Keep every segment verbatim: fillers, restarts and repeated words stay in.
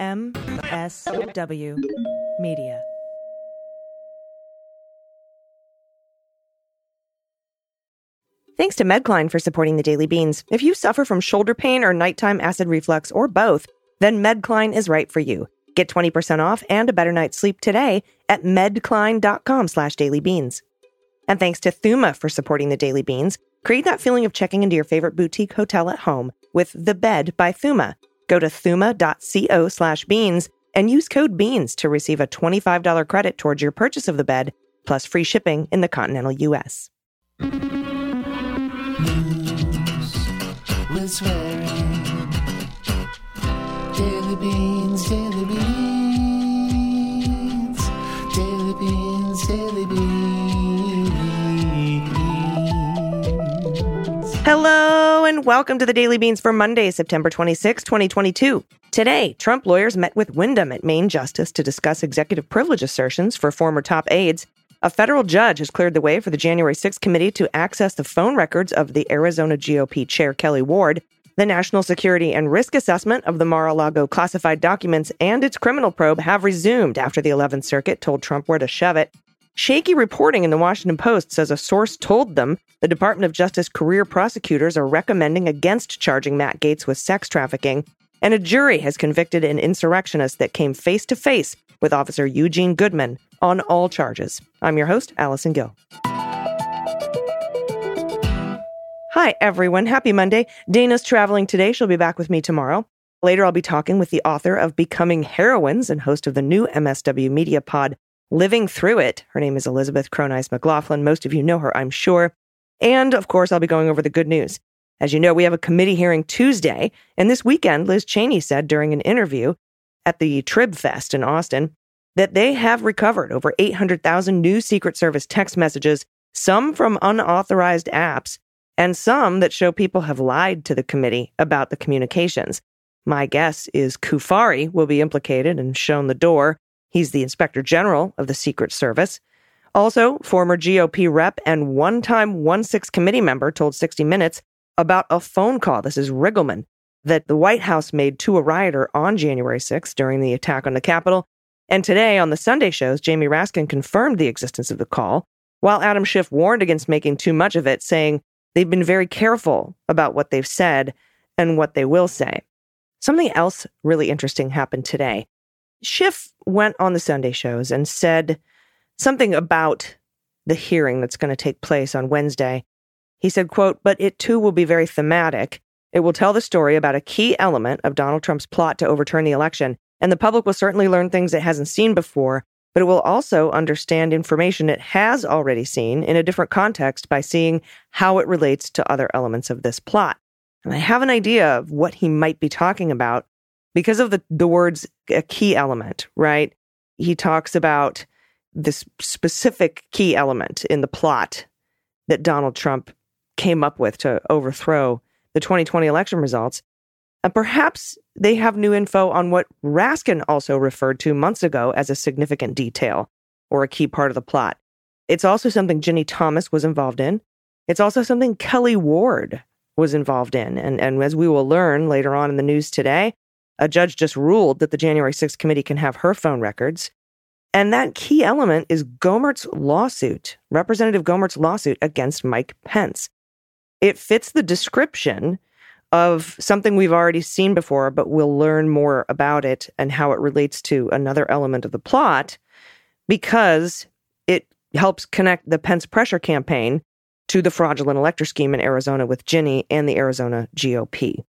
M S W Media. Thanks to MedCline for supporting the Daily Beans. If you suffer from shoulder pain or nighttime acid reflux or both, then MedCline is right for you. Get twenty percent off and a better night's sleep today at medcline.com slash dailybeans. And thanks to Thuma for supporting the Daily Beans. Create that feeling of checking into your favorite boutique hotel at home with The Bed by Thuma. Go to thuma.co slash beans and use code BEANS to receive a twenty-five dollars credit towards your purchase of the bed, plus free shipping in the continental U S Daily Beans, Daily Beans, Daily Beans, Daily Beans. Hello and welcome to the Daily Beans for Monday, September twenty-sixth, twenty twenty-two. Today, Trump lawyers met with Windom at Maine Justice to discuss executive privilege assertions for former top aides. A federal judge has cleared the way for the January sixth committee to access the phone records of the Arizona G O P chair, Kelli Ward, the national security and risk assessment of the Mar-a-Lago classified documents and its criminal probe have resumed after the eleventh Circuit told Trump where to shove it. Shaky reporting in the Washington Post says a source told them the Department of Justice career prosecutors are recommending against charging Matt Gaetz with sex trafficking, and a jury has convicted an insurrectionist that came face-to-face with Officer Eugene Goodman on all charges. I'm your host, Allison Gill. Hi, everyone. Happy Monday. Dana's traveling today. She'll be back with me tomorrow. Later, I'll be talking with the author of Becoming Heroines and host of the new M S W Media pod, Living Through It. Her name is Elizabeth Cronise McLaughlin. Most of you know her, I'm sure. And, of course, I'll be going over the good news. As you know, we have a committee hearing Tuesday, and this weekend, Liz Cheney said during an interview at the Trib Fest in Austin that they have recovered over eight hundred thousand new Secret Service text messages, some from unauthorized apps, and some that show people have lied to the committee about the communications. My guess is Cuffari will be implicated and shown the door. He's the Inspector General of the Secret Service. Also, former G O P rep and one-time one six committee member told sixty minutes about a phone call, this is Riggleman, that the White House made to a rioter on January sixth during the attack on the Capitol. And today on the Sunday shows, Jamie Raskin confirmed the existence of the call, while Adam Schiff warned against making too much of it, saying, they've been very careful about what they've said and what they will say. Something else really interesting happened today. Schiff went on the Sunday shows and said something about the hearing that's going to take place on Wednesday. He said, quote, but it too will be very thematic. It will tell the story about a key element of Donald Trump's plot to overturn the election. And the public will certainly learn things it hasn't seen before, but it will also understand information it has already seen in a different context by seeing how it relates to other elements of this plot. And I have an idea of what he might be talking about because of the, the words, a key element, right? He talks about this specific key element in the plot that Donald Trump came up with to overthrow the twenty twenty election results. And perhaps they have new info on what Raskin also referred to months ago as a significant detail or a key part of the plot. It's also something Ginny Thomas was involved in. It's also something Kelli Ward was involved in. And, and as we will learn later on in the news today, a judge just ruled that the January sixth committee can have her phone records. And that key element is Gohmert's lawsuit, Representative Gohmert's lawsuit against Mike Pence. It fits the description of something we've already seen before, but we'll learn more about it and how it relates to another element of the plot because it helps connect the Pence pressure campaign to the fraudulent elector scheme in Arizona with Ginny and the Arizona G O P.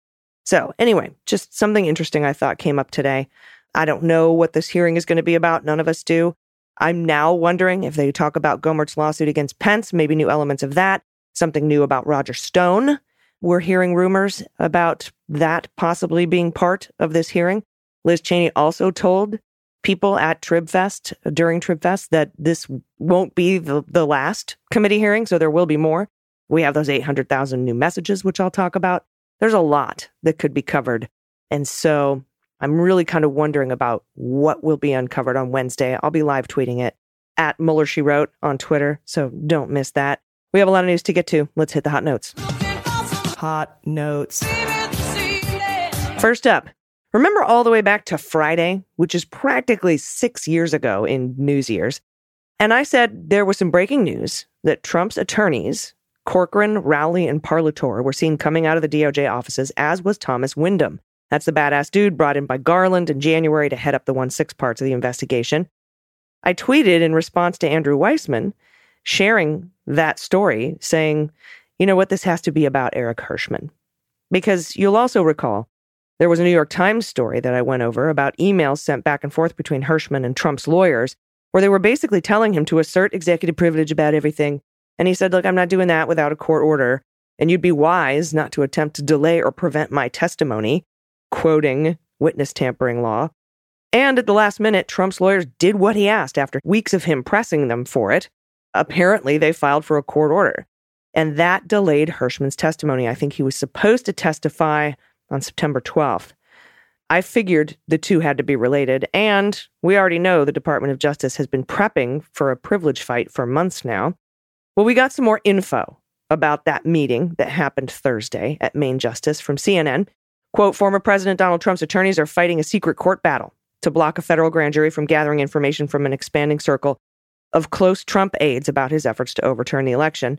So anyway, just something interesting I thought came up today. I don't know what this hearing is going to be about. None of us do. I'm now wondering if they talk about Gohmert's lawsuit against Pence, maybe new elements of that, something new about Roger Stone. We're hearing rumors about that possibly being part of this hearing. Liz Cheney also told people at TribFest, during TribFest, that this won't be the, the last committee hearing, so there will be more. We have those eight hundred thousand new messages, which I'll talk about. There's a lot that could be covered. And so I'm really kind of wondering about what will be uncovered on Wednesday. I'll be live tweeting it at Mueller, She Wrote on Twitter, so don't miss that. We have a lot of news to get to. Let's hit the hot notes. Hot notes. First up, Remember all the way back to Friday, which is practically six years ago in news years. And I said there was some breaking news that Trump's attorneys, Corcoran, Rowley, and Parlator, were seen coming out of the D O J offices, as was Thomas Windom. That's the badass dude brought in by Garland in January to head up the one six parts of the investigation. I tweeted in response to Andrew Weissman, sharing that story, saying, you know what, this has to be about Eric Herschmann. Because you'll also recall, there was a New York Times story that I went over about emails sent back and forth between Herschmann and Trump's lawyers, where they were basically telling him to assert executive privilege about everything. And he said, look, I'm not doing that without a court order, and you'd be wise not to attempt to delay or prevent my testimony, quoting witness tampering law. And at the last minute, Trump's lawyers did what he asked after weeks of him pressing them for it. Apparently, they filed for a court order. And that delayed Herschmann's testimony. I think he was supposed to testify on September twelfth. I figured the two had to be related, and we already know the Department of Justice has been prepping for a privilege fight for months now. Well, we got some more info about that meeting that happened Thursday at Main Justice from C N N. Quote, former President Donald Trump's attorneys are fighting a secret court battle to block a federal grand jury from gathering information from an expanding circle of close Trump aides about his efforts to overturn the election.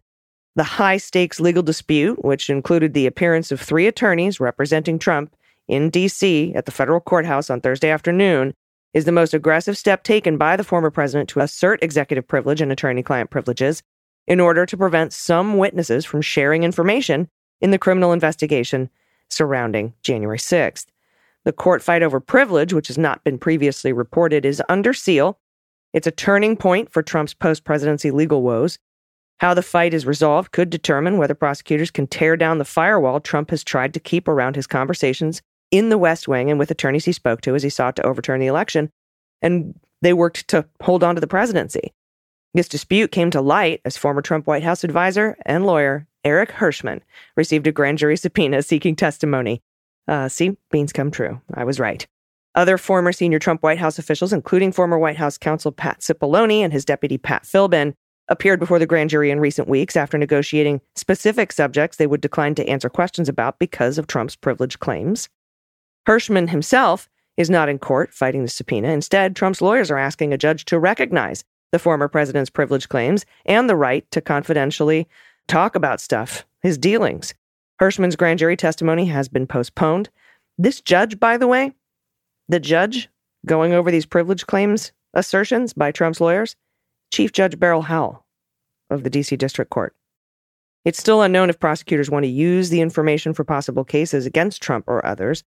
The high-stakes legal dispute, which included the appearance of three attorneys representing Trump in D C at the federal courthouse on Thursday afternoon, is the most aggressive step taken by the former president to assert executive privilege and attorney-client privileges in order to prevent some witnesses from sharing information in the criminal investigation surrounding January sixth. The court fight over privilege, which has not been previously reported, is under seal. It's a turning point for Trump's post-presidency legal woes. How the fight is resolved could determine whether prosecutors can tear down the firewall Trump has tried to keep around his conversations in the West Wing and with attorneys he spoke to as he sought to overturn the election, and they worked to hold on to the presidency. This dispute came to light as former Trump White House advisor and lawyer Eric Herschmann received a grand jury subpoena seeking testimony. Uh, see, beans come true. I was right. Other former senior Trump White House officials, including former White House counsel Pat Cipollone and his deputy Pat Philbin, appeared before the grand jury in recent weeks after negotiating specific subjects they would decline to answer questions about because of Trump's privilege claims. Herschmann himself is not in court fighting the subpoena. Instead, Trump's lawyers are asking a judge to recognize the former president's privilege claims and the right to confidentially talk about stuff, his dealings. Herschmann's grand jury testimony has been postponed. This judge, by the way, the judge going over these privilege claims assertions by Trump's lawyers, Chief Judge Beryl Howell of the D C District Court. It's still unknown if prosecutors want to use the information for possible cases against Trump or others.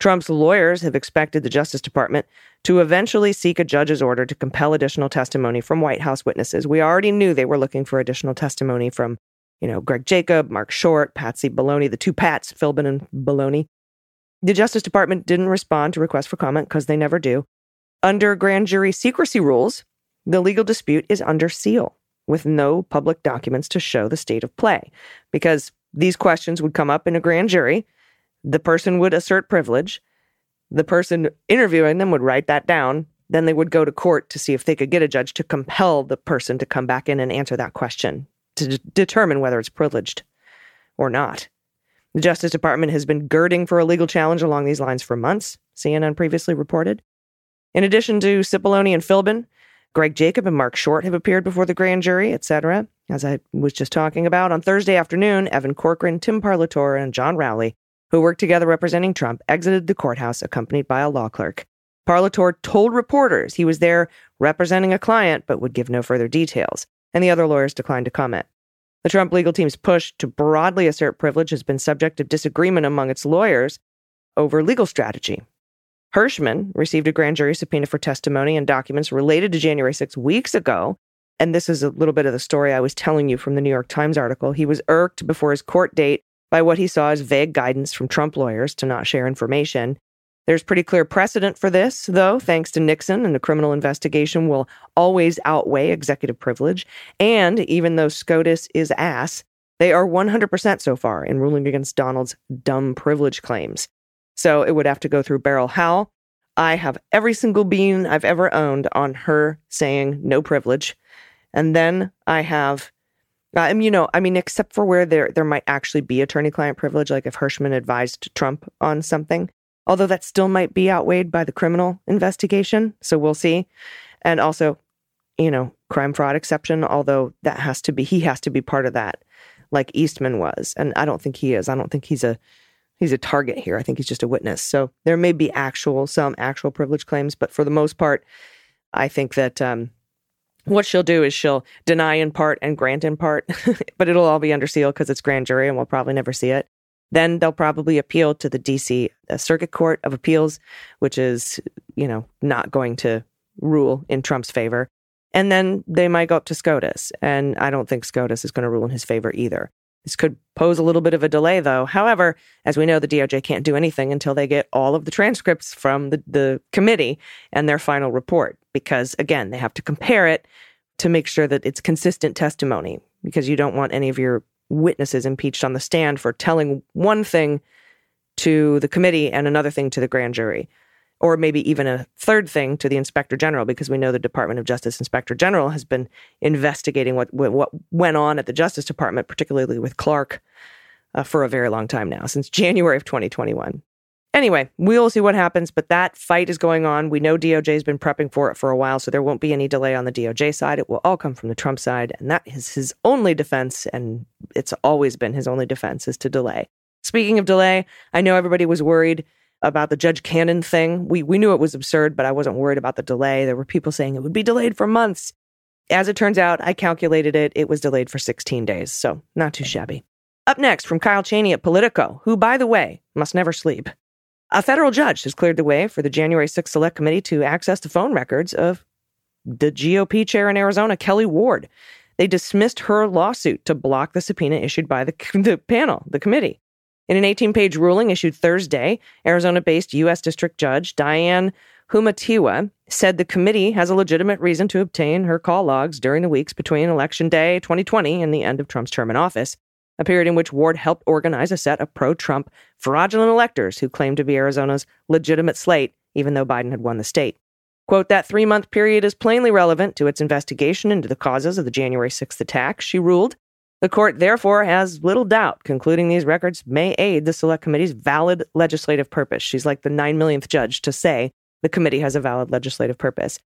Trump's lawyers have expected the Justice Department to eventually seek a judge's order to compel additional testimony from White House witnesses. We already knew they were looking for additional testimony from, you know, Greg Jacob, Mark Short, Pat Cipollone, the two Pats, Philbin and Baloney. The Justice Department didn't respond to requests for comment because they never do. Under grand jury secrecy rules, the legal dispute is under seal with no public documents to show the state of play because these questions would come up in a grand jury. The person would assert privilege. The person interviewing them would write that down. Then they would go to court to see if they could get a judge to compel the person to come back in and answer that question to d- determine whether it's privileged or not. The Justice Department has been girding for a legal challenge along these lines for months, C N N previously reported. In addition to Cipollone and Philbin, Greg Jacob and Mark Short have appeared before the grand jury, et cetera. As I was just talking about, on Thursday afternoon, Evan Corcoran, Tim Parlator, and John Rowley, who worked together representing Trump, exited the courthouse accompanied by a law clerk. Parlator told reporters he was there representing a client, but would give no further details, and the other lawyers declined to comment. The Trump legal team's push to broadly assert privilege has been subject of disagreement among its lawyers over legal strategy. Herschmann received a grand jury subpoena for testimony and documents related to January sixth weeks ago. And this is a little bit of the story I was telling you from the New York Times article. He was irked before his court date by what he saw as vague guidance from Trump lawyers to not share information. There's pretty clear precedent for this, though, thanks to Nixon, and the criminal investigation will always outweigh executive privilege. And even though SCOTUS is ass, they are one hundred percent so far in ruling against Donald's dumb privilege claims. So it would have to go through Beryl Howell. I have every single bean I've ever owned on her saying no privilege. And then I have, uh, you know, I mean, except for where there there might actually be attorney-client privilege, like if Herschmann advised Trump on something. although that still might be outweighed by the criminal investigation. So we'll see. And also, you know, crime fraud exception, although that has to be, he has to be part of that, like Eastman was. And I don't think he is. I don't think he's a, he's a target here. I think he's just a witness. So there may be actual, some actual privilege claims, but for the most part, I think that um, what she'll do is she'll deny in part and grant in part, but it'll all be under seal because it's grand jury and we'll probably never see it. Then they'll probably appeal to the D C Circuit Court of Appeals, which is, you know, not going to rule in Trump's favor. And then they might go up to SCOTUS. And I don't think SCOTUS is going to rule in his favor either. This could pose a little bit of a delay, though. However, as we know, the D O J can't do anything until they get all of the transcripts from the, the committee and their final report, because, again, they have to compare it to make sure that it's consistent testimony, because you don't want any of your witnesses impeached on the stand for telling one thing to the committee and another thing to the grand jury, or maybe even a third thing to the Inspector General, because we know the Department of Justice Inspector General has been investigating what what went on at the Justice Department, particularly with Clark, uh, for a very long time now, since January of twenty twenty-one. Anyway, we'll see what happens, but that fight is going on. We know D O J has been prepping for it for a while, so there won't be any delay on the D O J side. It will all come from the Trump side, and that is his only defense, and it's always been his only defense, is to delay. Speaking of delay, I know everybody was worried about the Judge Cannon thing. We we knew it was absurd, but I wasn't worried about the delay. There were people saying it would be delayed for months. As it turns out, I calculated it. It was delayed for sixteen days, so not too shabby. Up next, from Kyle Cheney at Politico, who, by the way, must never sleep. A federal judge has cleared the way for the January sixth Select Committee to access the phone records of the G O P chair in Arizona, Kelli Ward. They dismissed her lawsuit to block the subpoena issued by the, the panel, the committee. In an eighteen-page ruling issued Thursday, Arizona-based U S District Judge Diane Humatiwa said the committee has a legitimate reason to obtain her call logs during the weeks between Election Day twenty twenty and the end of Trump's term in office, a period in which Ward helped organize a set of pro-Trump fraudulent electors who claimed to be Arizona's legitimate slate, even though Biden had won the state. Quote, that three-month period is plainly relevant to its investigation into the causes of the January sixth attack, she ruled. The court, therefore, has little doubt concluding these records may aid the Select Committee's valid legislative purpose. She's like the nine millionth judge to say the committee has a valid legislative purpose.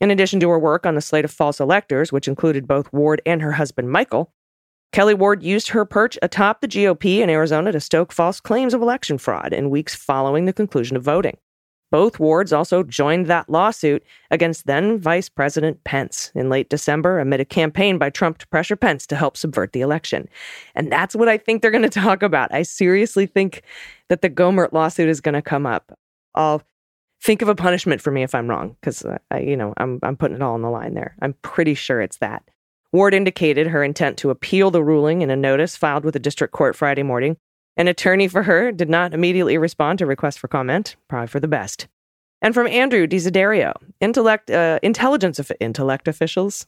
In addition to her work on the slate of false electors, which included both Ward and her husband, Michael, Kelli Ward used her perch atop the G O P in Arizona to stoke false claims of election fraud in weeks following the conclusion of voting. Both Wards also joined that lawsuit against then-Vice President Pence in late December amid a campaign by Trump to pressure Pence to help subvert the election. And that's what I think they're going to talk about. I seriously think that the Gohmert lawsuit is going to come up. I'll think of a punishment for me if I'm wrong, because, you know, I'm, I'm putting it all on the line there. I'm pretty sure it's that. Ward indicated her intent to appeal the ruling in a notice filed with the district court Friday morning. An attorney for her did not immediately respond to requests for comment, probably for the best. And from Andrew Desiderio, intellect, uh, intelligence of intellect officials,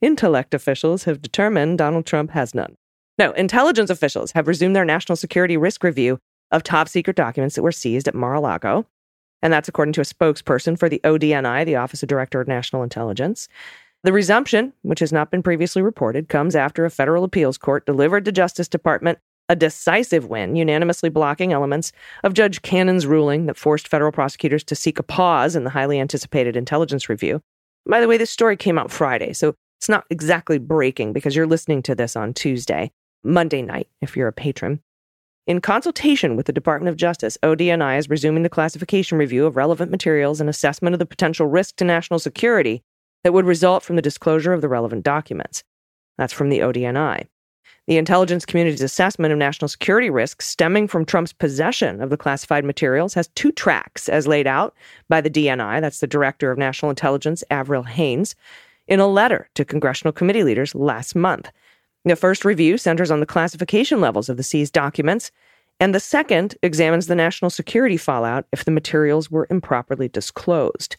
intellect officials have determined Donald Trump has none. No, intelligence officials have resumed their national security risk review of top secret documents that were seized at Mar-a-Lago. And that's according to a spokesperson for the O D N I, the Office of Director of National Intelligence. The resumption, which has not been previously reported, comes after a federal appeals court delivered to Justice Department a decisive win, unanimously blocking elements of Judge Cannon's ruling that forced federal prosecutors to seek a pause in the highly anticipated intelligence review. By the way, this story came out Friday, so it's not exactly breaking because you're listening to this on Tuesday, Monday night, if you're a patron. In consultation with the Department of Justice, O D N I is resuming the classification review of relevant materials and assessment of the potential risk to national security that would result from the disclosure of the relevant documents. That's from the O D N I. The intelligence community's assessment of national security risks stemming from Trump's possession of the classified materials has two tracks as laid out by the D N I, that's the Director of National Intelligence, Avril Haines, in a letter to congressional committee leaders last month. The first review centers on the classification levels of the seized documents, and the second examines the national security fallout if the materials were improperly disclosed.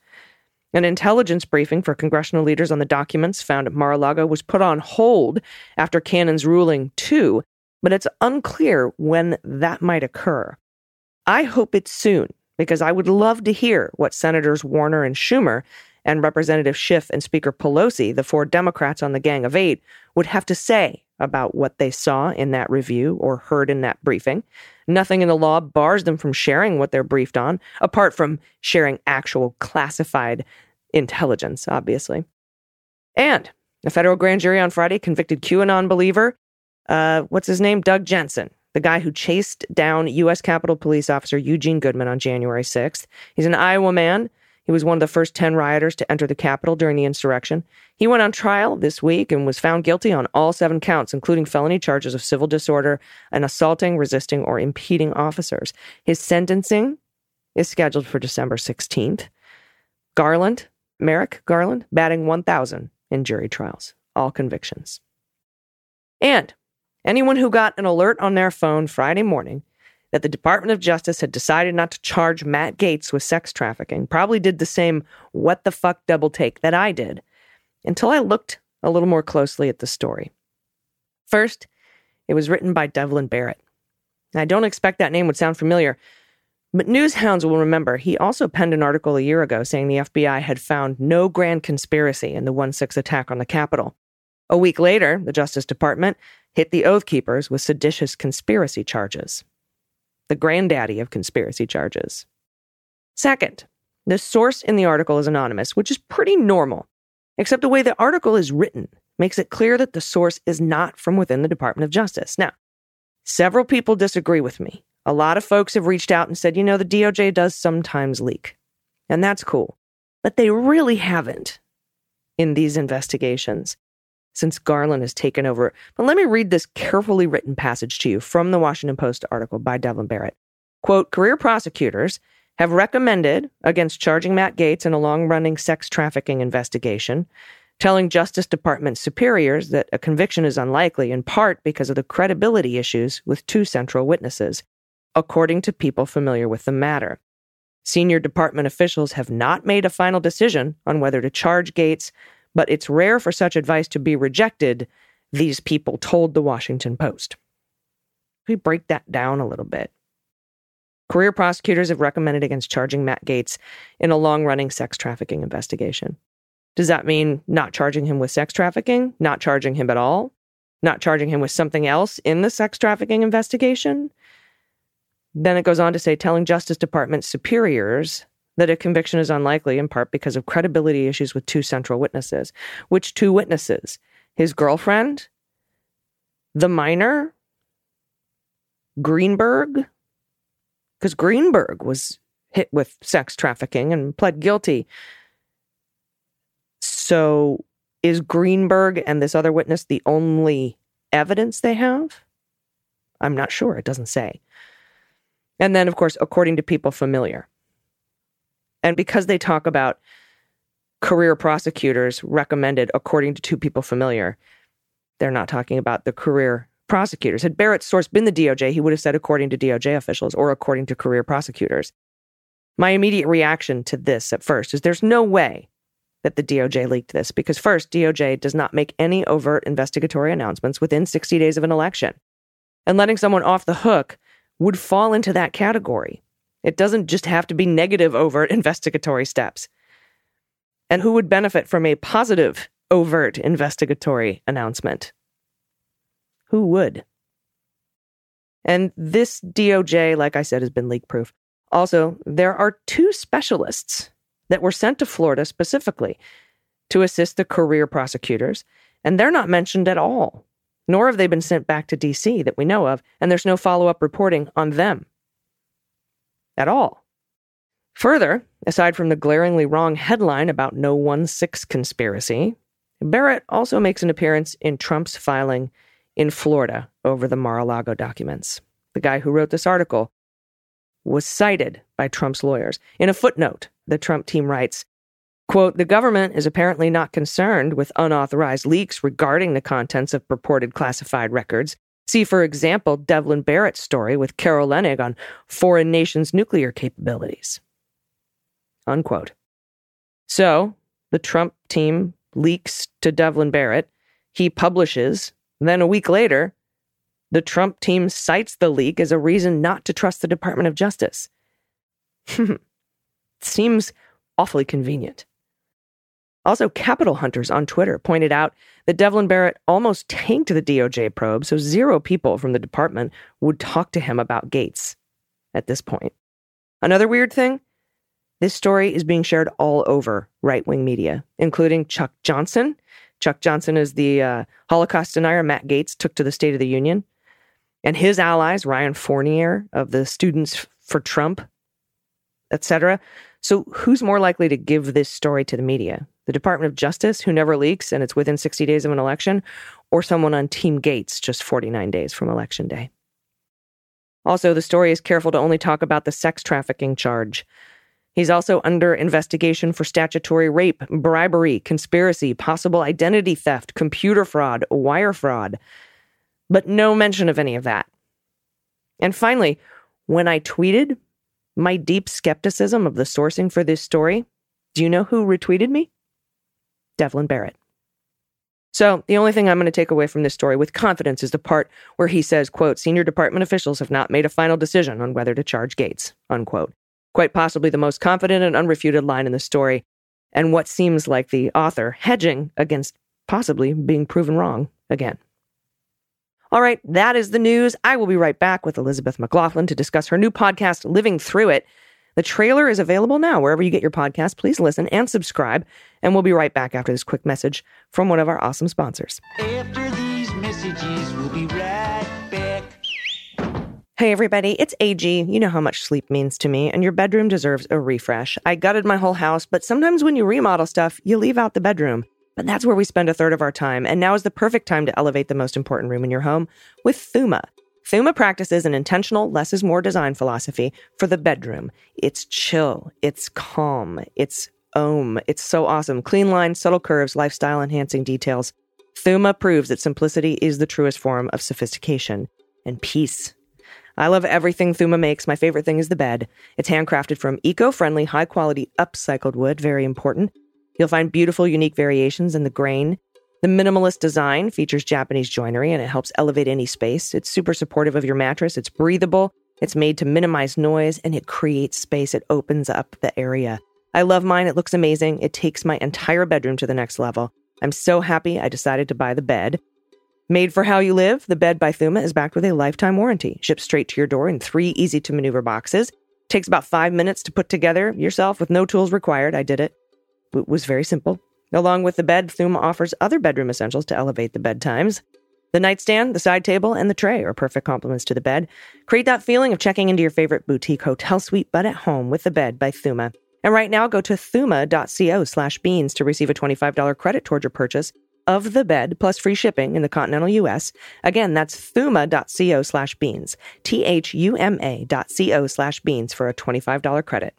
An intelligence briefing for congressional leaders on the documents found at Mar-a-Lago was put on hold after Cannon's ruling, too, but it's unclear when that might occur. I hope it's soon, because I would love to hear what Senators Warner and Schumer and Representative Schiff and Speaker Pelosi, the four Democrats on the Gang of Eight, would have to say about what they saw in that review or heard in that briefing. Nothing in the law bars them from sharing what they're briefed on, apart from sharing actual classified intelligence, obviously. And a federal grand jury on Friday convicted QAnon believer, uh, what's his name? Doug Jensen, the guy who chased down U S Capitol Police Officer Eugene Goodman on January sixth. He's an Iowa man. He was one of the first ten rioters to enter the Capitol during the insurrection. He went on trial this week and was found guilty on all seven counts, including felony charges of civil disorder and assaulting, resisting, or impeding officers. His sentencing is scheduled for December sixteenth. Garland, Merrick Garland, batting one thousand in jury trials, all convictions. And anyone who got an alert on their phone Friday morning that the Department of Justice had decided not to charge Matt Gaetz with sex trafficking probably did the same what the fuck double take that I did, until I looked a little more closely at the story. First, it was written by Devlin Barrett. I don't expect that name would sound familiar, but news hounds will remember he also penned an article a year ago saying the F B I had found no grand conspiracy in the one six attack on the Capitol. A week later, the Justice Department hit the Oath Keepers with seditious conspiracy charges. The granddaddy of conspiracy charges. Second, the source in the article is anonymous, which is pretty normal, except the way the article is written makes it clear that the source is not from within the Department of Justice. Now, several people disagree with me. A lot of folks have reached out and said, you know, the D O J does sometimes leak, and that's cool. But they really haven't in these investigations since Garland has taken over. But let me read this carefully written passage to you from the Washington Post article by Devlin Barrett. Quote, career prosecutors have recommended against charging Matt Gaetz in a long-running sex trafficking investigation, telling Justice Department superiors that a conviction is unlikely in part because of the credibility issues with two central witnesses, according to people familiar with the matter. Senior department officials have not made a final decision on whether to charge Gaetz, but it's rare for such advice to be rejected, these people told the Washington Post. We break that down a little bit. Career prosecutors have recommended against charging Matt Gaetz in a long-running sex trafficking investigation. Does that mean not charging him with sex trafficking? Not charging him at all? Not charging him with something else in the sex trafficking investigation? Then it goes on to say, telling Justice Department superiors that a conviction is unlikely in part because of credibility issues with two central witnesses. Which two witnesses? His girlfriend? The minor? Greenberg? Because Greenberg was hit with sex trafficking and pled guilty. So is Greenberg and this other witness the only evidence they have? I'm not sure. It doesn't say. And then, of course, according to people familiar. And because they talk about career prosecutors recommended according to two people familiar, they're not talking about the career prosecutors. Had Barrett's source been the D O J, he would have said according to D O J officials or according to career prosecutors. My immediate reaction to this at first is there's no way that the D O J leaked this because first, D O J does not make any overt investigatory announcements within sixty days of an election. And letting someone off the hook would fall into that category. It doesn't just have to be negative overt investigatory steps. And who would benefit from a positive overt investigatory announcement? Who would? And this D O J, like I said, has been leak-proof. Also, there are two specialists that were sent to Florida specifically to assist the career prosecutors, and they're not mentioned at all, nor have they been sent back to D C that we know of, and there's no follow-up reporting on them. At all. Further, aside from the glaringly wrong headline about no one six conspiracy, Barrett also makes an appearance in Trump's filing in Florida over the Mar-a-Lago documents. The guy who wrote this article was cited by Trump's lawyers. In a footnote, the Trump team writes, quote, the government is apparently not concerned with unauthorized leaks regarding the contents of purported classified records. See, for example, Devlin Barrett's story with Carol Lenig on foreign nations' nuclear capabilities. Unquote. So, the Trump team leaks to Devlin Barrett. He publishes. Then a week later, the Trump team cites the leak as a reason not to trust the Department of Justice. Seems awfully convenient. Also, Capitol Hunters on Twitter pointed out that Devlin Barrett almost tanked the D O J probe, so zero people from the department would talk to him about Gaetz at this point. Another weird thing, this story is being shared all over right-wing media, including Chuck Johnson. Chuck Johnson is the uh, Holocaust denier Matt Gaetz took to the State of the Union. And his allies, Ryan Fournier of the Students for Trump, et cetera. So who's more likely to give this story to the media? The Department of Justice, who never leaks and it's within sixty days of an election, or someone on Team Gaetz just forty-nine days from Election Day? Also, the story is careful to only talk about the sex trafficking charge. He's also under investigation for statutory rape, bribery, conspiracy, possible identity theft, computer fraud, wire fraud, but no mention of any of that. And finally, when I tweeted my deep skepticism of the sourcing for this story, do you know who retweeted me? Devlin Barrett. So the only thing I'm going to take away from this story with confidence is the part where he says, quote, senior department officials have not made a final decision on whether to charge Gaetz, unquote. Quite possibly the most confident and unrefuted line in the story, and what seems like the author hedging against possibly being proven wrong again. All right, that is the news. I will be right back with Elizabeth McLaughlin to discuss her new podcast, Living Through It. The trailer is available now wherever you get your podcast. Please listen and subscribe. And we'll be right back after this quick message from one of our awesome sponsors. After these messages, we'll be right back. Hey, everybody, it's A G. You know how much sleep means to me, and your bedroom deserves a refresh. I gutted my whole house, but sometimes when you remodel stuff, you leave out the bedroom. But that's where we spend a third of our time, and now is the perfect time to elevate the most important room in your home with Thuma. Thuma practices an intentional, less is more design philosophy for the bedroom. It's chill, it's calm, it's ohm, it's so awesome. Clean lines, subtle curves, lifestyle-enhancing details. Thuma proves that simplicity is the truest form of sophistication and peace. I love everything Thuma makes. My favorite thing is the bed. It's handcrafted from eco-friendly, high-quality, upcycled wood, very important. You'll find beautiful, unique variations in the grain. The minimalist design features Japanese joinery, and it helps elevate any space. It's super supportive of your mattress. It's breathable. It's made to minimize noise, and it creates space. It opens up the area. I love mine. It looks amazing. It takes my entire bedroom to the next level. I'm so happy I decided to buy the bed. Made for how you live, the bed by Thuma is backed with a lifetime warranty. Ships straight to your door in three easy-to-maneuver boxes. Takes about five minutes to put together yourself with no tools required. I did it. It was very simple. Along with the bed, Thuma offers other bedroom essentials to elevate the bedtimes. The nightstand, the side table, and the tray are perfect complements to the bed. Create that feeling of checking into your favorite boutique hotel suite, but at home with the bed by Thuma. And right now, go to thuma.co slash beans to receive a twenty-five dollars credit toward your purchase of the bed, plus free shipping in the continental U S. Again, that's thuma.co slash beans, T-H-U-M-A dot co slash beans for a twenty-five dollars credit.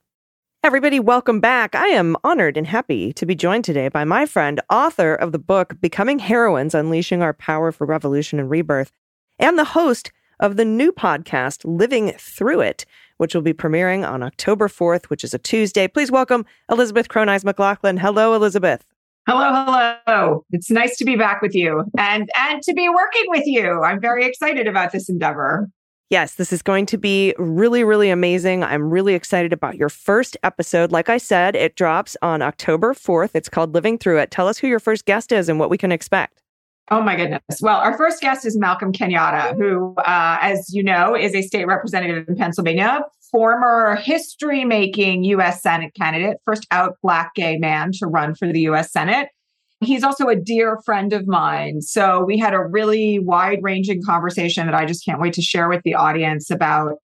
Everybody, welcome back. I am honored and happy to be joined today by my friend, author of the book, Becoming Heroines, Unleashing Our Power for Revolution and Rebirth, and the host of the new podcast, Living Through It, which will be premiering on October fourth, which is a Tuesday. Please welcome Elizabeth Cronise McLaughlin. Hello, Elizabeth. Hello, hello. It's nice to be back with you and, and to be working with you. I'm very excited about this endeavor. Yes, this is going to be really, really amazing. I'm really excited about your first episode. Like I said, it drops on October fourth. It's called Living Through It. Tell us who your first guest is and what we can expect. Oh, my goodness. Well, our first guest is Malcolm Kenyatta, who, uh, as you know, is a state representative in Pennsylvania, former history-making U S Senate candidate, first out Black gay man to run for the U S Senate. He's also a dear friend of mine. So we had a really wide-ranging conversation that I just can't wait to share with the audience about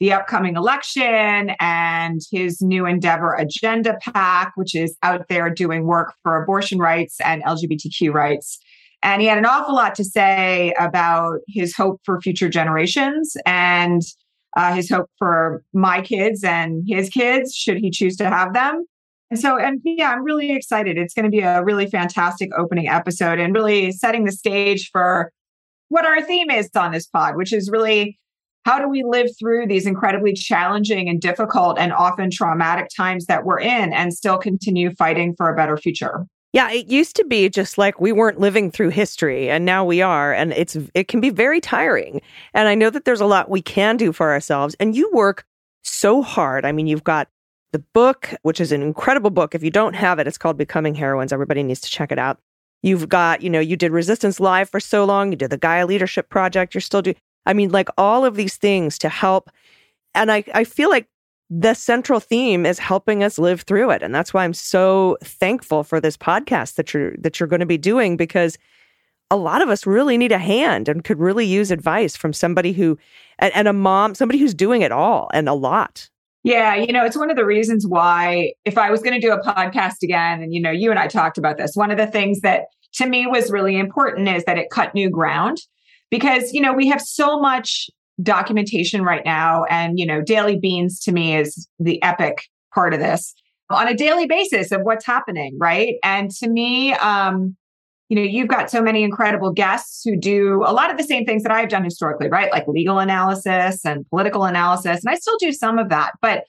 the upcoming election and his new endeavor, Agenda PAC, which is out there doing work for abortion rights and L G B T Q rights. And he had an awful lot to say about his hope for future generations and uh, his hope for my kids and his kids, should he choose to have them. And so, and yeah, I'm really excited. It's going to be a really fantastic opening episode and really setting the stage for what our theme is on this pod, which is really how do we live through these incredibly challenging and difficult and often traumatic times that we're in and still continue fighting for a better future. Yeah, it used to be just like we weren't living through history, and now we are, and it's it can be very tiring. And I know that there's a lot we can do for ourselves, and you work so hard. I mean, you've got the book, which is an incredible book. If you don't have it, it's called Becoming Heroines. Everybody needs to check it out. You've got, you know, you did Resistance Live for so long. You did the Gaia Leadership Project. You're still doing, I mean, like all of these things to help. And I, I feel like the central theme is helping us live through it. And that's why I'm so thankful for this podcast that you're, that you're going to be doing, because a lot of us really need a hand and could really use advice from somebody who, and, and a mom, somebody who's doing it all and a lot. Yeah. You know, it's one of the reasons why if I was going to do a podcast again, and, you know, you and I talked about this, one of the things that to me was really important is that it cut new ground because, you know, we have so much documentation right now. And, you know, Daily Beans to me is the epic part of this on a daily basis of what's happening. Right. And to me, um, you know, you've got so many incredible guests who do a lot of the same things that I've done historically, right? Like legal analysis and political analysis. And I still do some of that. But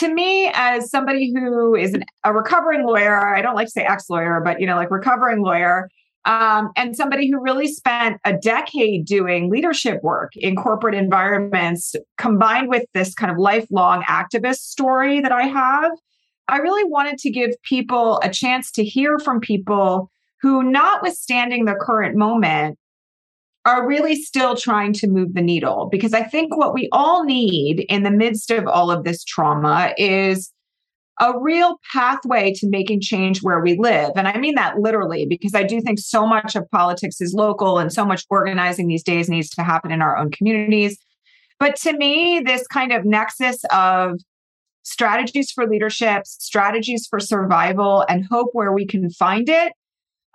to me, as somebody who is an, a recovering lawyer, I don't like to say ex-lawyer, but, you know, like recovering lawyer, um, and somebody who really spent a decade doing leadership work in corporate environments, combined with this kind of lifelong activist story that I have, I really wanted to give people a chance to hear from people who, notwithstanding the current moment, are really still trying to move the needle. Because I think what we all need in the midst of all of this trauma is a real pathway to making change where we live. And I mean that literally, because I do think so much of politics is local and so much organizing these days needs to happen in our own communities. But to me, this kind of nexus of strategies for leadership, strategies for survival, and hope where we can find it,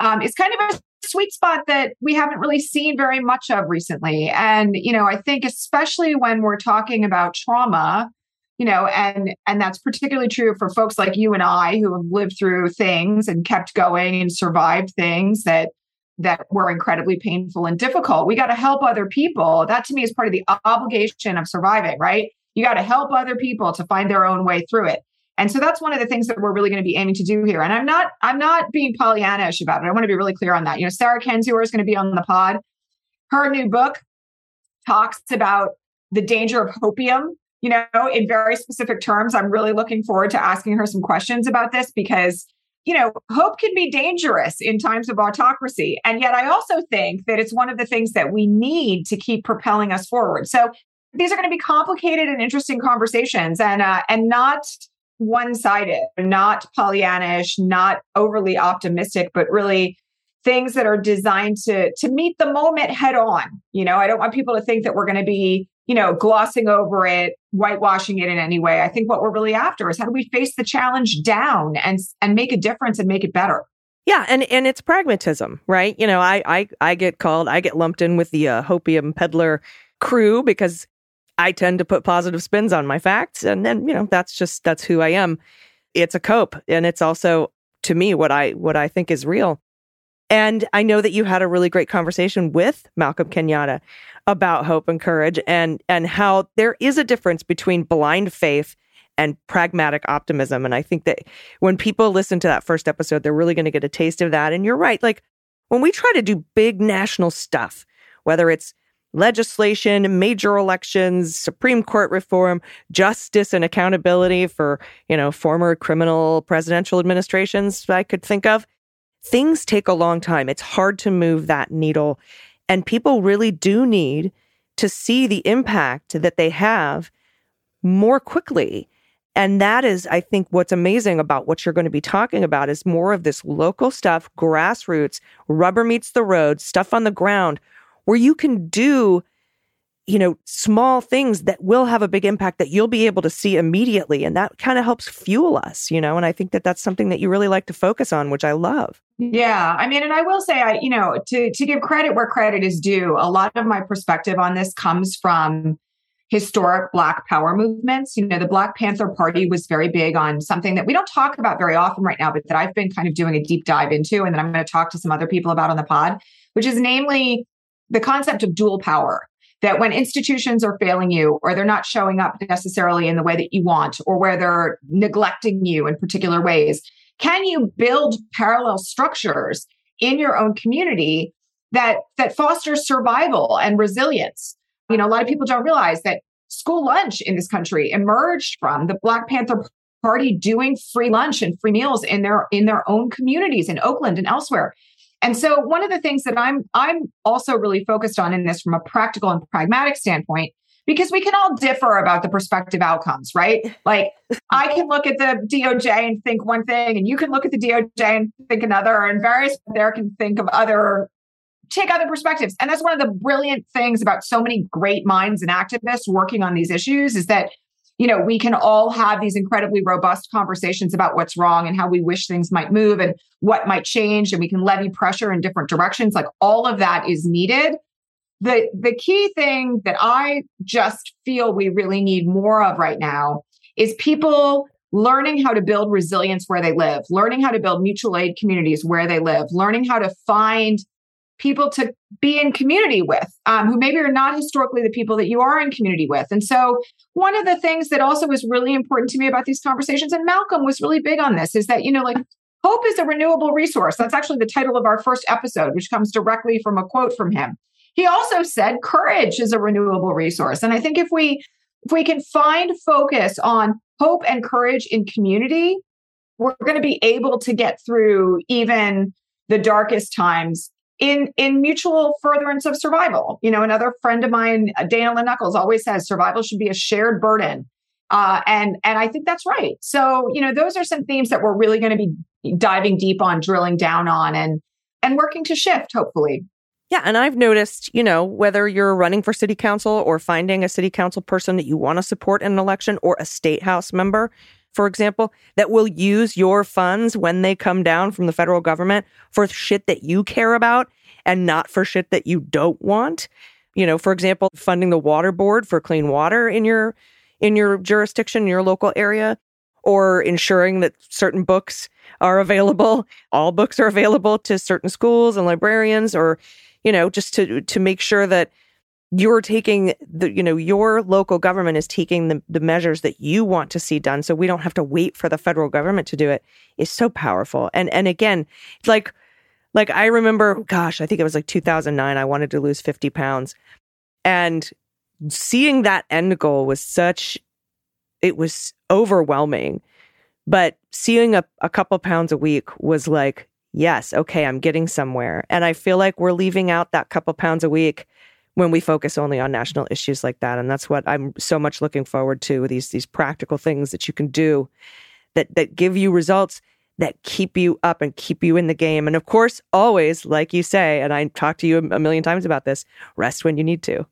Um, it's kind of a sweet spot that we haven't really seen very much of recently. And, you know, I think especially when we're talking about trauma, you know, and and that's particularly true for folks like you and I who have lived through things and kept going and survived things that that were incredibly painful and difficult. We got to help other people. That to me is part of the obligation of surviving, right? You got to help other people to find their own way through it. And so that's one of the things that we're really going to be aiming to do here. And I'm not, I'm not being Pollyanna-ish about it. I want to be really clear on that. You know, Sarah Kendzior is going to be on the pod. Her new book talks about the danger of hopium, you know, in very specific terms. I'm really looking forward to asking her some questions about this because, you know, hope can be dangerous in times of autocracy. And yet I also think that it's one of the things that we need to keep propelling us forward. So these are going to be complicated and interesting conversations, and uh, and not one-sided, not Pollyannish, not overly optimistic, but really things that are designed to to meet the moment head on. You know, I don't want people to think that we're going to be, you know, glossing over it, whitewashing it in any way. I think what we're really after is how do we face the challenge down and and make a difference and make it better. Yeah, and and it's pragmatism, right? You know, I I I get called, I get lumped in with the uh, hopium peddler crew because I tend to put positive spins on my facts. And then, you know, that's just, that's who I am. It's a cope. And it's also, to me, what I what I think is real. And I know that you had a really great conversation with Malcolm Kenyatta about hope and courage and and how there is a difference between blind faith and pragmatic optimism. And I think that when people listen to that first episode, they're really going to get a taste of that. And you're right. Like when we try to do big national stuff, whether it's legislation, major elections, Supreme Court reform, justice and accountability for, you know, former criminal presidential administrations I could think of, things take a long time. It's hard to move that needle. And people really do need to see the impact that they have more quickly. And that is, I think, what's amazing about what you're going to be talking about is more of this local stuff, grassroots, rubber meets the road, stuff on the ground, where you can do, you know, small things that will have a big impact that you'll be able to see immediately. And that kind of helps fuel us, you know, and I think that that's something that you really like to focus on, which I love. Yeah. I mean, and I will say, I, you know, to, to give credit where credit is due, a lot of my perspective on this comes from historic Black Power movements. You know, the Black Panther Party was very big on something that we don't talk about very often right now, but that I've been kind of doing a deep dive into, and that I'm going to talk to some other people about on the pod, which is namely the concept of dual power, that when institutions are failing you, or they're not showing up necessarily in the way that you want, or where they're neglecting you in particular ways, can you build parallel structures in your own community that that foster survival and resilience? You know, a lot of people don't realize that school lunch in this country emerged from the Black Panther party doing free lunch and free meals in their in their own communities in Oakland and elsewhere. And so one of the things that I'm I'm also really focused on in this from a practical and pragmatic standpoint, because we can all differ about the prospective outcomes, right? Like I can look at the D O J and think one thing, and you can look at the D O J and think another, and various there can think of other, take other perspectives. And that's one of the brilliant things about so many great minds and activists working on these issues is that, you know, we can all have these incredibly robust conversations about what's wrong and how we wish things might move and what might change. And we can levy pressure in different directions. Like all of that is needed. The, the key thing that I just feel we really need more of right now is people learning how to build resilience where they live, learning how to build mutual aid communities where they live, learning how to find people to be in community with, um, who maybe are not historically the people that you are in community with. And so one of the things that also was really important to me about these conversations, and Malcolm was really big on this, is that, you know, like hope is a renewable resource. That's actually the title of our first episode, which comes directly from a quote from him. He also said courage is a renewable resource. And I think if we if we can find focus on hope and courage in community, we're going to be able to get through even the darkest times in in mutual furtherance of survival. You know, another friend of mine, Dana Lynn Knuckles, always says survival should be a shared burden. Uh, and, and I think that's right. So, you know, those are some themes that we're really going to be diving deep on, drilling down on, and and working to shift, hopefully. Yeah. And I've noticed, you know, whether you're running for city council or finding a city council person that you want to support in an election, or a state house member, for example, that will use your funds when they come down from the federal government for shit that you care about and not for shit that you don't want. You know, for example, funding the water board for clean water in your in your jurisdiction, your local area, or ensuring that certain books are available. All books are available to certain schools and librarians, or you know, just to to make sure that you're taking the, you know, your local government is taking the, the measures that you want to see done, so we don't have to wait for the federal government to do it, is so powerful. And and again, like like I remember, gosh, I think it was like two thousand nine, I wanted to lose fifty pounds. And seeing that end goal was such, it was overwhelming. But seeing a, a couple pounds a week was like, yes, okay, I'm getting somewhere. And I feel like we're leaving out that couple pounds a week when we focus only on national issues like that. And that's what I'm so much looking forward to, these these practical things that you can do that that give you results, that keep you up and keep you in the game. And of course, always, like you say, and I talk to you a million times about this, rest when you need to.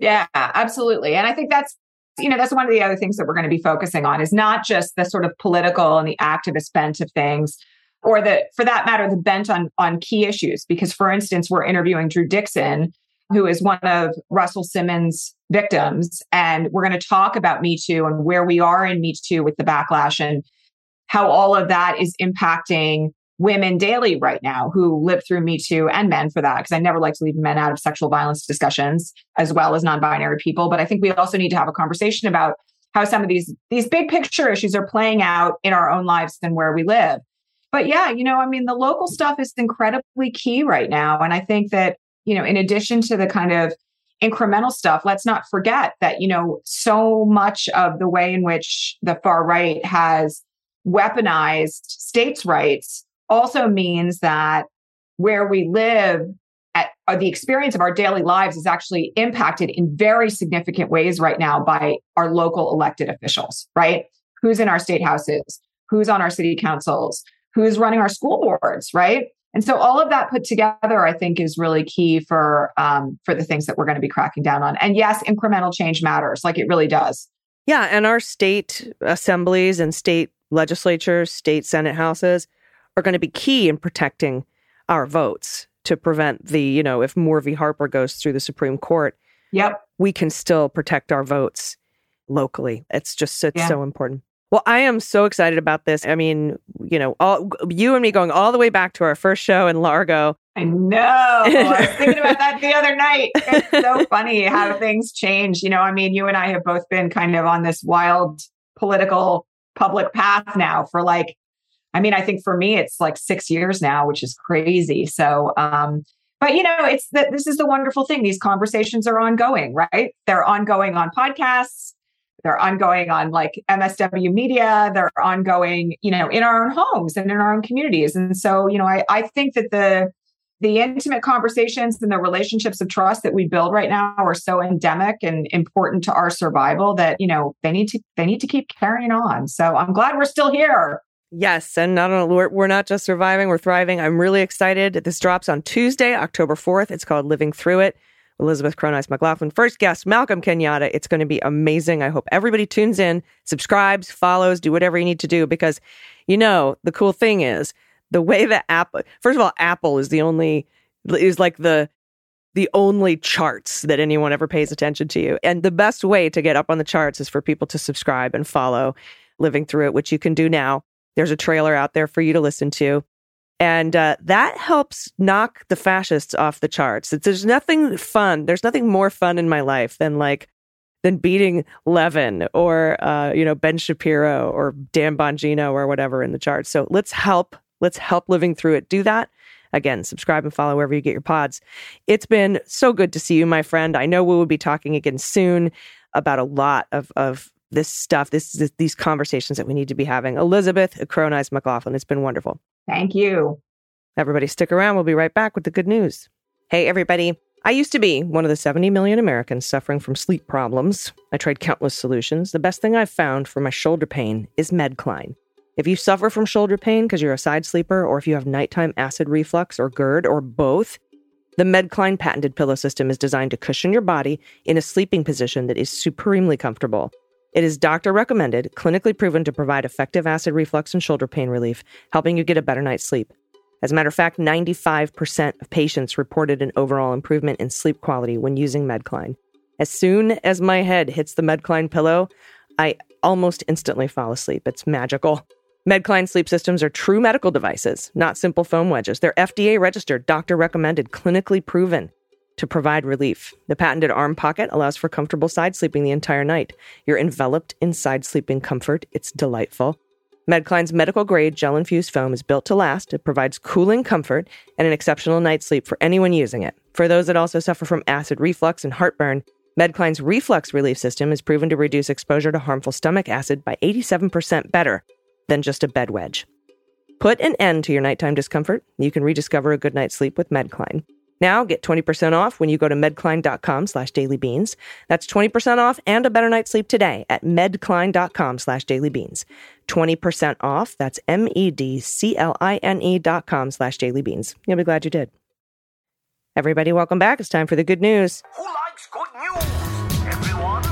Yeah, absolutely. And I think that's, you know, that's one of the other things that we're going to be focusing on, is not just the sort of political and the activist bent of things, or the, for that matter, the bent on on key issues. Because, for instance, we're interviewing Drew Dixon, who is one of Russell Simmons' victims. And we're going to talk about Me Too and where we are in Me Too with the backlash, and how all of that is impacting women daily right now who live through Me Too, and men for that, because I never like to leave men out of sexual violence discussions, as well as non-binary people. But I think we also need to have a conversation about how some of these, these big picture issues are playing out in our own lives and where we live. But yeah, you know, I mean, the local stuff is incredibly key right now. And I think that, you know, in addition to the kind of incremental stuff, let's not forget that, you know, so much of the way in which the far right has weaponized states' rights also means that where we live, at, or the experience of our daily lives, is actually impacted in very significant ways right now by our local elected officials, right? Who's in our state houses, who's on our city councils, who's running our school boards, right? And so all of that put together, I think, is really key for um, for the things that we're going to be cracking down on. And yes, incremental change matters, like it really does. Yeah, and our state assemblies and state legislatures, state senate houses are going to be key in protecting our votes to prevent the, you know, if Moore v. Harper goes through the Supreme Court, yep, we can still protect our votes locally. It's just, it's yeah. so important. Well, I am so excited about this. I mean, you know, all, you and me going all the way back to our first show in Largo. I know. I was thinking about that the other night. It's so funny how things change. You know, I mean, you and I have both been kind of on this wild political public path now for like, I mean, I think for me, it's like six years now, which is crazy. So, um, but you know, it's that this is the wonderful thing. These conversations are ongoing, right? They're ongoing on podcasts. They're ongoing on like M S W Media. They're ongoing, you know, in our own homes and in our own communities. And so, you know, I, I think that the the intimate conversations and the relationships of trust that we build right now are so endemic and important to our survival that, you know, they need to they need to keep carrying on. So I'm glad we're still here. Yes. And not only, we're, we're not just surviving, we're thriving. I'm really excited. This drops on Tuesday, October fourth. It's called Living Through It. Elizabeth Cronise McLaughlin, first guest, Malcolm Kenyatta. It's going to be amazing. I hope everybody tunes in, subscribes, follows, do whatever you need to do, because, you know, the cool thing is the way that Apple, first of all, Apple is the only, is like the the only charts that anyone ever pays attention to you. And the best way to get up on the charts is for people to subscribe and follow Living Through It, which you can do now. There's a trailer out there for you to listen to. And uh, that helps knock the fascists off the charts. It's, there's nothing fun. There's nothing more fun in my life than like than beating Levin or, uh, you know, Ben Shapiro or Dan Bongino or whatever in the charts. So let's help. Let's help Living Through It do that. Again, subscribe and follow wherever you get your pods. It's been so good to see you, my friend. I know we will be talking again soon about a lot of of this stuff, this, this these conversations that we need to be having. Elizabeth Cronise McLaughlin, it's been wonderful. Thank you. Everybody stick around. We'll be right back with the good news. Hey, everybody. I used to be one of the seventy million Americans suffering from sleep problems. I tried countless solutions. The best thing I've found for my shoulder pain is MedCline. If you suffer from shoulder pain because you're a side sleeper, or if you have nighttime acid reflux or GERD or both, the MedCline patented pillow system is designed to cushion your body in a sleeping position that is supremely comfortable. It is doctor-recommended, clinically proven to provide effective acid reflux and shoulder pain relief, helping you get a better night's sleep. As a matter of fact, ninety-five percent of patients reported an overall improvement in sleep quality when using MedCline. As soon as my head hits the MedCline pillow, I almost instantly fall asleep. It's magical. MedCline sleep systems are true medical devices, not simple foam wedges. They're F D A-registered, doctor-recommended, clinically proven to provide relief. The patented arm pocket allows for comfortable side sleeping the entire night. You're enveloped in side sleeping comfort. It's delightful. MedCline's medical-grade gel-infused foam is built to last. It provides cooling comfort and an exceptional night's sleep for anyone using it. For those that also suffer from acid reflux and heartburn, MedCline's reflux relief system is proven to reduce exposure to harmful stomach acid by eighty-seven percent better than just a bed wedge. Put an end to your nighttime discomfort. You can rediscover a good night's sleep with MedCline. Now get twenty percent off when you go to medcline.com slash dailybeans. That's twenty percent off and a better night's sleep today at medcline.com slash dailybeans. twenty percent off. That's M-E-D-C-L-I-N-E dot com slash dailybeans. You'll be glad you did. Everybody, welcome back. It's time for the good news. Who likes good news, everyone?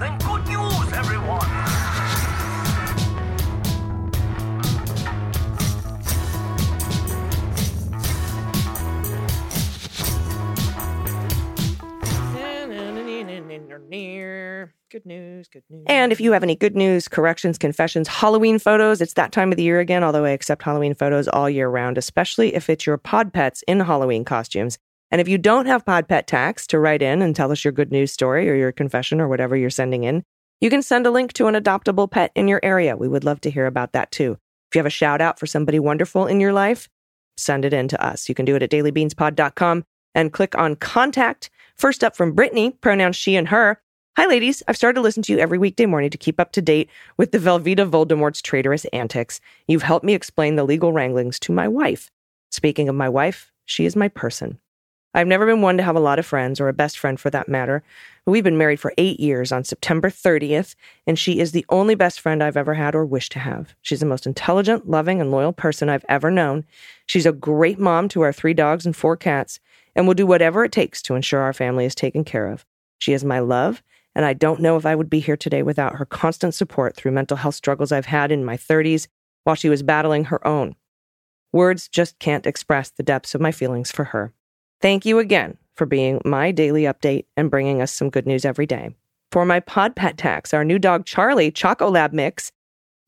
Then good news, everyone. Near. Good news, good news. And if you have any good news, corrections, confessions, Halloween photos, it's that time of the year again, although I accept Halloween photos all year round, especially if it's your pod pets in Halloween costumes. And if you don't have pod pet tax to write in and tell us your good news story or your confession or whatever you're sending in, you can send a link to an adoptable pet in your area. We would love to hear about that too. If you have a shout out for somebody wonderful in your life, send it in to us. You can do it at daily beans pod dot com and click on contact. First up from Brittany, pronouns she and her. Hi, ladies. I've started to listen to you every weekday morning to keep up to date with the Velveeta Voldemort's traitorous antics. You've helped me explain the legal wranglings to my wife. Speaking of my wife, she is my person. I've never been one to have a lot of friends, or a best friend for that matter. We've been married for eight years on September thirtieth, and she is the only best friend I've ever had or wish to have. She's the most intelligent, loving, and loyal person I've ever known. She's a great mom to our three dogs and four cats, and will do whatever it takes to ensure our family is taken care of. She is my love, and I don't know if I would be here today without her constant support through mental health struggles I've had in my thirties while she was battling her own. Words just can't express the depths of my feelings for her. Thank you again for being my daily update and bringing us some good news every day. For my pod pet tax, our new dog Charlie, Choco Lab Mix,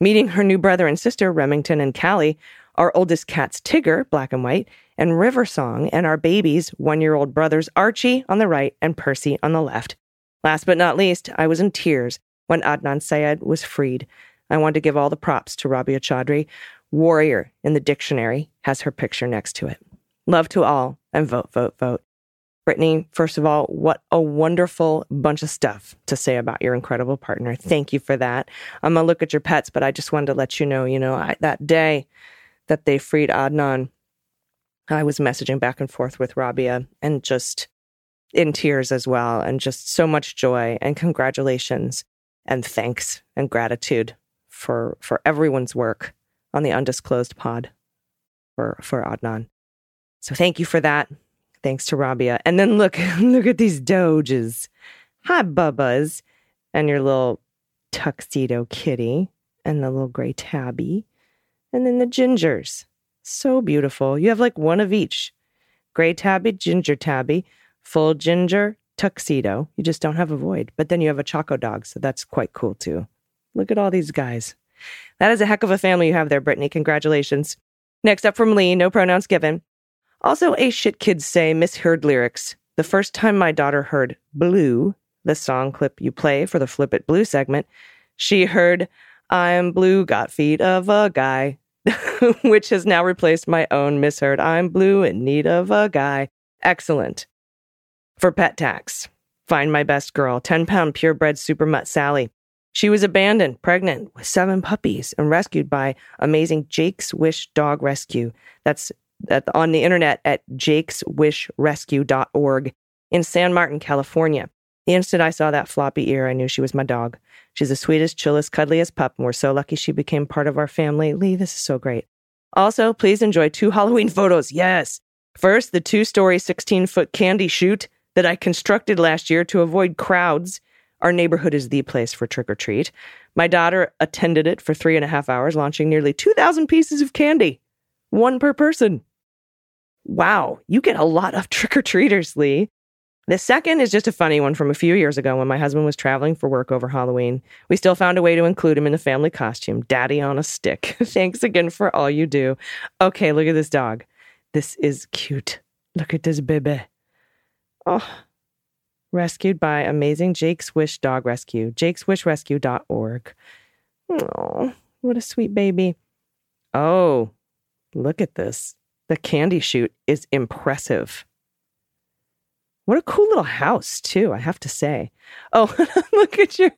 meeting her new brother and sister, Remington and Callie, our oldest cats, Tigger, black and white, and River Song, and our babies, one-year-old brothers Archie on the right and Percy on the left. Last but not least, I was in tears when Adnan Syed was freed. I want to give all the props to Rabia Chaudhry. Warrior in the dictionary has her picture next to it. Love to all, and vote, vote, vote. Brittany, first of all, what a wonderful bunch of stuff to say about your incredible partner. Thank you for that. I'm going to look at your pets, but I just wanted to let you know, you know, I, that day that they freed Adnan, I was messaging back and forth with Rabia and just in tears as well, and just so much joy and congratulations and thanks and gratitude for for everyone's work on the Undisclosed Pod for, for Adnan. So thank you for that. Thanks to Rabia. And then look, look at these doges. Hi, Bubba's. And your little tuxedo kitty and the little gray tabby. And then the gingers. So beautiful. You have like one of each. Gray tabby, ginger tabby, full ginger, tuxedo. You just don't have a void. But then you have a choco dog. So that's quite cool too. Look at all these guys. That is a heck of a family you have there, Brittany. Congratulations. Next up from Lee, no pronouns given. Also, a shit kids say misheard lyrics. The first time my daughter heard blue, the song clip you play for the Flip It Blue segment, she heard, I'm blue, got feet of a guy, which has now replaced my own misheard, I'm blue, in need of a guy. Excellent. For pet tax, find my best girl, ten pound purebred super mutt Sally. She was abandoned, pregnant, with seven puppies and rescued by amazing Jake's Wish Dog Rescue. That's At, on the internet at jakes wish rescue dot org in San Martin, California. The instant I saw that floppy ear, I knew she was my dog. She's the sweetest, chillest, cuddliest pup, and we're so lucky she became part of our family. Lee, this is so great. Also, please enjoy two Halloween photos. Yes! First, the two-story sixteen-foot candy chute that I constructed last year to avoid crowds. Our neighborhood is the place for trick-or-treat. My daughter attended it for three and a half hours, launching nearly two thousand pieces of candy. One per person. Wow, you get a lot of trick-or-treaters, Lee. The second is just a funny one from a few years ago when my husband was traveling for work over Halloween. We still found a way to include him in the family costume. Daddy on a stick. Thanks again for all you do. Okay, look at this dog. This is cute. Look at this baby. Oh, rescued by amazing Jake's Wish Dog Rescue. jakes wish rescue dot org. Oh, what a sweet baby. Oh, look at this. The candy chute is impressive. What a cool little house, too, I have to say. Oh, look at your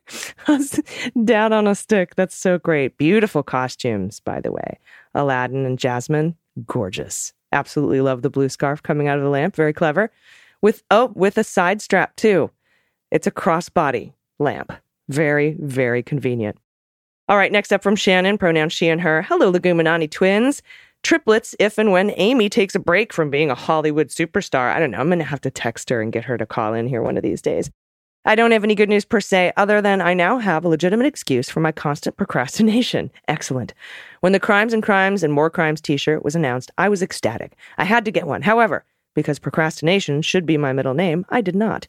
dad on a stick. That's so great. Beautiful costumes, by the way. Aladdin and Jasmine, gorgeous. Absolutely love the blue scarf coming out of the lamp. Very clever. With, oh, with a side strap, too. It's a crossbody lamp. Very, very convenient. All right, next up from Shannon, pronoun she and her. Hello, Leguminani twins. Triplets if and when Amy takes a break from being a Hollywood superstar. I don't know. I'm going to have to text her and get her to call in here one of these days. I don't have any good news per se, other than I now have a legitimate excuse for my constant procrastination. Excellent. When the Crimes and Crimes and More Crimes t-shirt was announced, I was ecstatic. I had to get one. However, because procrastination should be my middle name, I did not.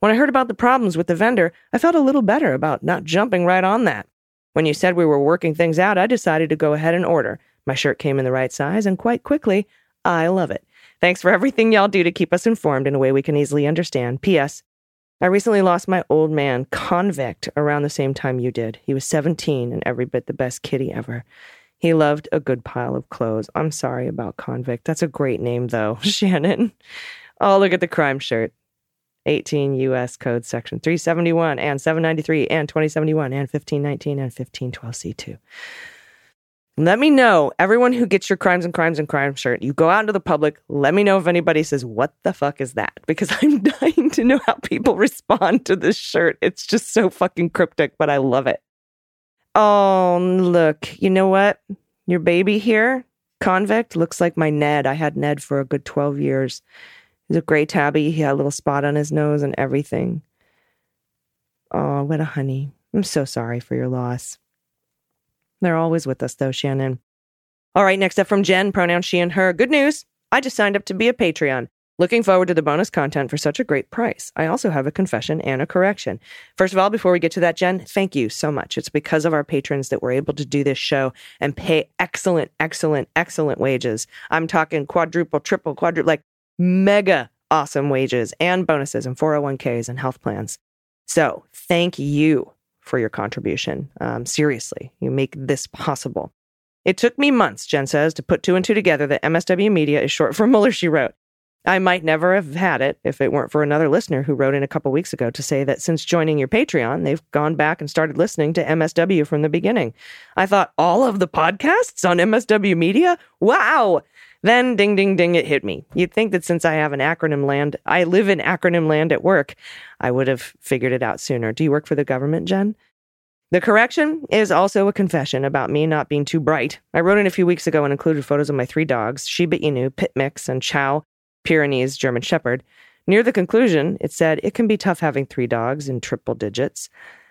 When I heard about the problems with the vendor, I felt a little better about not jumping right on that. When you said we were working things out, I decided to go ahead and order. My shirt came in the right size, and quite quickly, I love it. Thanks for everything y'all do to keep us informed in a way we can easily understand. P S. I recently lost my old man, Convict, around the same time you did. He was seventeen and every bit the best kitty ever. He loved a good pile of clothes. I'm sorry about Convict. That's a great name, though, Shannon. Oh, look at the crime shirt. eighteen U S Code Section three seventy-one and seven ninety-three and twenty seventy-one and fifteen nineteen and fifteen twelve C two. Let me know, everyone who gets your Crimes and Crimes and Crimes shirt, you go out into the public, let me know if anybody says, what the fuck is that? Because I'm dying to know how people respond to this shirt. It's just so fucking cryptic, but I love it. Oh, look, you know what? Your baby here, Convict, looks like my Ned. I had Ned for a good twelve years. He's a gray tabby. He had a little spot on his nose and everything. Oh, what a honey. I'm so sorry for your loss. They're always with us, though, Shannon. All right, next up from Jen, pronoun she and her. Good news. I just signed up to be a Patreon. Looking forward to the bonus content for such a great price. I also have a confession and a correction. First of all, before we get to that, Jen, thank you so much. It's because of our patrons that we're able to do this show and pay excellent, excellent, excellent wages. I'm talking quadruple, triple, quadruple, like mega awesome wages and bonuses and four oh one k's and health plans. So thank you for your contribution. Um, seriously, you make this possible. It took me months, Jen says, to put two and two together that M S W Media is short for Mueller, she wrote. I might never have had it if it weren't for another listener who wrote in a couple weeks ago to say that since joining your Patreon, they've gone back and started listening to M S W from the beginning. I thought, all of the podcasts on M S W Media? Wow! Then, ding, ding, ding, it hit me. You'd think that since I have an acronym land, I live in acronym land at work, I would have figured it out sooner. Do you work for the government, Jen? The correction is also a confession about me not being too bright. I wrote in a few weeks ago and included photos of my three dogs, Shiba Inu, Pit Mix, and Chow, Pyrenees German Shepherd. Near the conclusion, it said, it can be tough having three dogs in triple digits.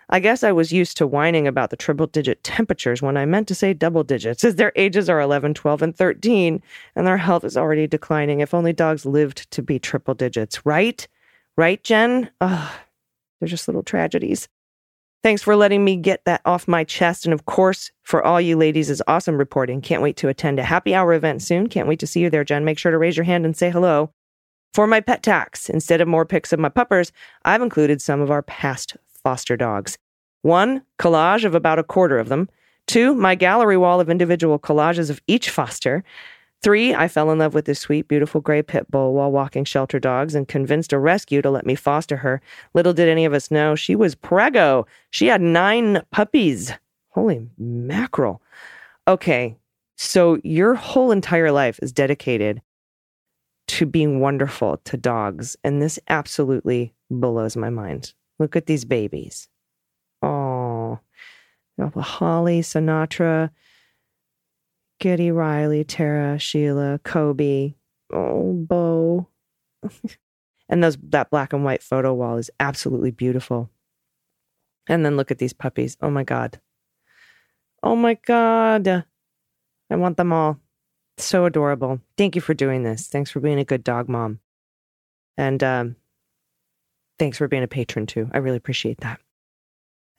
I guess I was used to whining about the triple-digit temperatures when I meant to say double digits, as their ages are eleven, twelve, and thirteen, and their health is already declining if only dogs lived to be triple digits. Right? Right, Jen? Ugh, they're just little tragedies. Thanks for letting me get that off my chest. And of course, for all you ladies is awesome reporting. Can't wait to attend a happy hour event soon. Can't wait to see you there, Jen. Make sure to raise your hand and say hello. For my pet tax, instead of more pics of my puppers, I've included some of our past foster dogs. One, collage of about a quarter of them. Two, my gallery wall of individual collages of each foster. Three, I fell in love with this sweet, beautiful gray pit bull while walking shelter dogs and convinced a rescue to let me foster her. Little did any of us know, she was preggo. She had nine puppies. Holy mackerel. Okay, so your whole entire life is dedicated to being wonderful to dogs, and this absolutely blows my mind. Look at these babies. Oh, Holly, Sinatra, Geddy, Riley, Tara, Sheila, Kobe, oh, Bo. And those that black and white photo wall is absolutely beautiful. And then look at these puppies. Oh, my God. Oh, my God. I want them all. So adorable. Thank you for doing this. Thanks for being a good dog mom. And um, thanks for being a patron, too. I really appreciate that.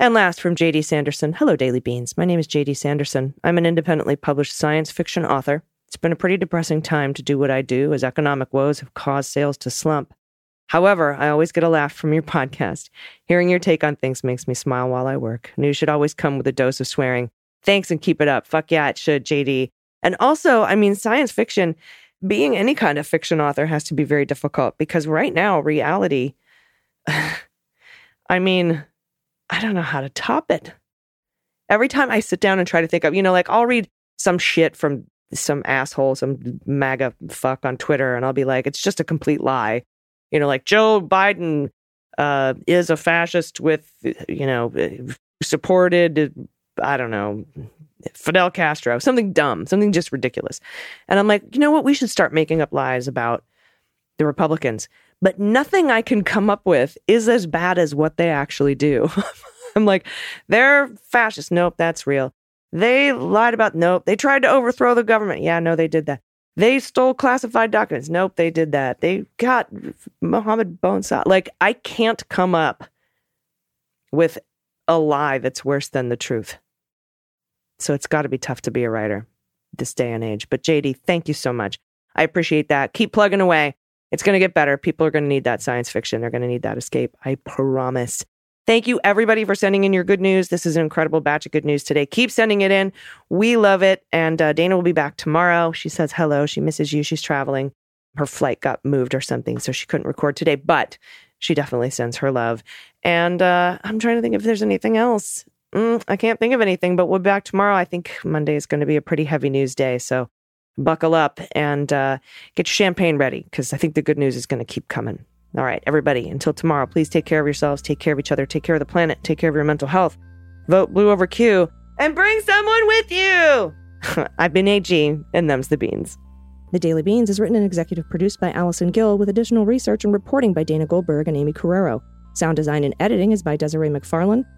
And last, from J D. Sanderson. Hello, Daily Beans. My name is J D. Sanderson. I'm an independently published science fiction author. It's been a pretty depressing time to do what I do, as economic woes have caused sales to slump. However, I always get a laugh from your podcast. Hearing your take on things makes me smile while I work. News should always come with a dose of swearing. Thanks and keep it up. Fuck yeah, it should, J D. And also, I mean, science fiction, being any kind of fiction author has to be very difficult because right now, reality, I mean, I don't know how to top it. Every time I sit down and try to think of, you know, like I'll read some shit from some asshole, some MAGA fuck on Twitter, and I'll be like, it's just a complete lie. You know, like Joe Biden uh, is a fascist with, you know, supported, I don't know, Fidel Castro, something dumb, something just ridiculous. And I'm like, you know what? We should start making up lies about the Republicans. But nothing I can come up with is as bad as what they actually do. I'm like, they're fascist. Nope, that's real. They lied about, nope. They tried to overthrow the government. Yeah, no, they did that. They stole classified documents. Nope, they did that. They got Mohammed Bonesaw. Like, I can't come up with a lie that's worse than the truth. So it's got to be tough to be a writer this day and age. But J D, thank you so much. I appreciate that. Keep plugging away. It's going to get better. People are going to need that science fiction. They're going to need that escape. I promise. Thank you, everybody, for sending in your good news. This is an incredible batch of good news today. Keep sending it in. We love it. And uh, Dana will be back tomorrow. She says hello. She misses you. She's traveling. Her flight got moved or something, so she couldn't record today. But she definitely sends her love. And uh, I'm trying to think if there's anything else. Mm, I can't think of anything, but we'll be back tomorrow. I think Monday is going to be a pretty heavy news day, so buckle up and uh, get your champagne ready because I think the good news is going to keep coming. All right, everybody, until tomorrow, please take care of yourselves, take care of each other, take care of the planet, take care of your mental health, vote blue over Q, and bring someone with you. I've been A G, and them's the beans. The Daily Beans is written and executive produced by Allison Gill with additional research and reporting by Dana Goldberg and Amy Carrero. Sound design and editing is by Desiree McFarlane,